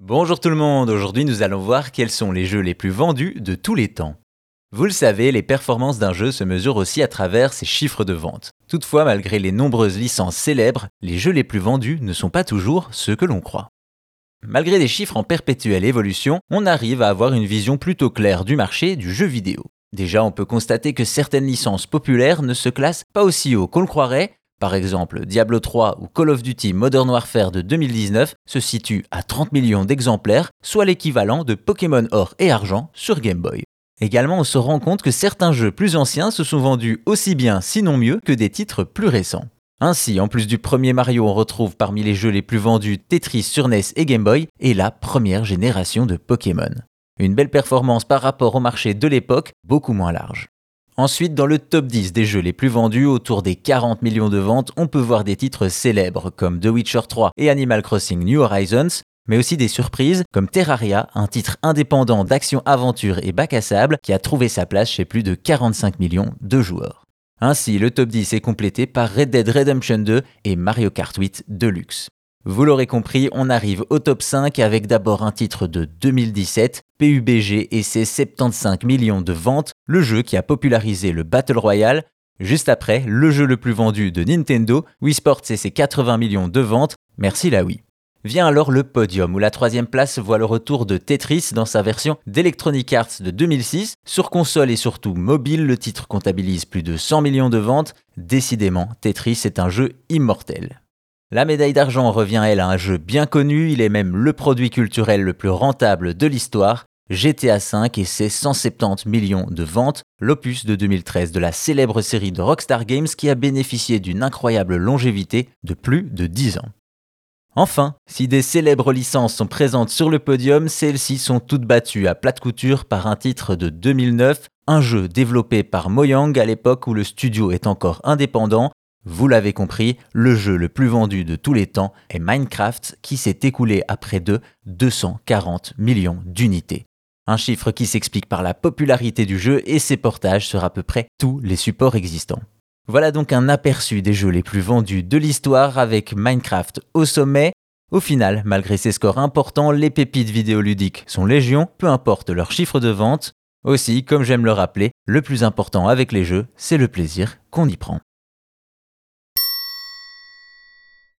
Bonjour tout le monde, aujourd'hui nous allons voir quels sont les jeux les plus vendus de tous les temps. Vous le savez, les performances d'un jeu se mesurent aussi à travers ses chiffres de vente. Toutefois, malgré les nombreuses licences célèbres, les jeux les plus vendus ne sont pas toujours ceux que l'on croit. Malgré des chiffres en perpétuelle évolution, on arrive à avoir une vision plutôt claire du marché du jeu vidéo. Déjà, on peut constater que certaines licences populaires ne se classent pas aussi haut qu'on le croirait. Par exemple, Diablo 3 ou Call of Duty Modern Warfare de 2019 se situent à 30 millions d'exemplaires, soit l'équivalent de Pokémon Or et Argent sur Game Boy. Également, on se rend compte que certains jeux plus anciens se sont vendus aussi bien, sinon mieux, que des titres plus récents. Ainsi, en plus du premier Mario, on retrouve parmi les jeux les plus vendus Tetris sur NES et Game Boy et la première génération de Pokémon. Une belle performance par rapport au marché de l'époque, beaucoup moins large. Ensuite, dans le top 10 des jeux les plus vendus, autour des 40 millions de ventes, on peut voir des titres célèbres comme The Witcher 3 et Animal Crossing New Horizons, mais aussi des surprises comme Terraria, un titre indépendant d'action-aventure et bac à sable qui a trouvé sa place chez plus de 45 millions de joueurs. Ainsi, le top 10 est complété par Red Dead Redemption 2 et Mario Kart 8 Deluxe. Vous l'aurez compris, on arrive au top 5 avec d'abord un titre de 2017, PUBG et ses 75 millions de ventes, le jeu qui a popularisé le Battle Royale. Juste après, le jeu le plus vendu de Nintendo, Wii Sports et ses 80 millions de ventes, merci la Wii. Vient alors le podium où la troisième place voit le retour de Tetris dans sa version d'Electronic Arts de 2006. Sur console et surtout mobile, le titre comptabilise plus de 100 millions de ventes. Décidément, Tetris est un jeu immortel. La médaille d'argent revient, elle, à un jeu bien connu, il est même le produit culturel le plus rentable de l'histoire. GTA V et ses 170 millions de ventes, l'opus de 2013 de la célèbre série de Rockstar Games qui a bénéficié d'une incroyable longévité de plus de 10 ans. Enfin, si des célèbres licences sont présentes sur le podium, celles-ci sont toutes battues à plate couture par un titre de 2009, un jeu développé par Mojang à l'époque où le studio est encore indépendant. Vous l'avez compris, le jeu le plus vendu de tous les temps est Minecraft qui s'est écoulé à près de 240 millions d'unités. Un chiffre qui s'explique par la popularité du jeu et ses portages sur à peu près tous les supports existants. Voilà donc un aperçu des jeux les plus vendus de l'histoire avec Minecraft au sommet. Au final, malgré ses scores importants, les pépites vidéoludiques sont légion, peu importe leur chiffre de vente. Aussi, comme j'aime le rappeler, le plus important avec les jeux, c'est le plaisir qu'on y prend.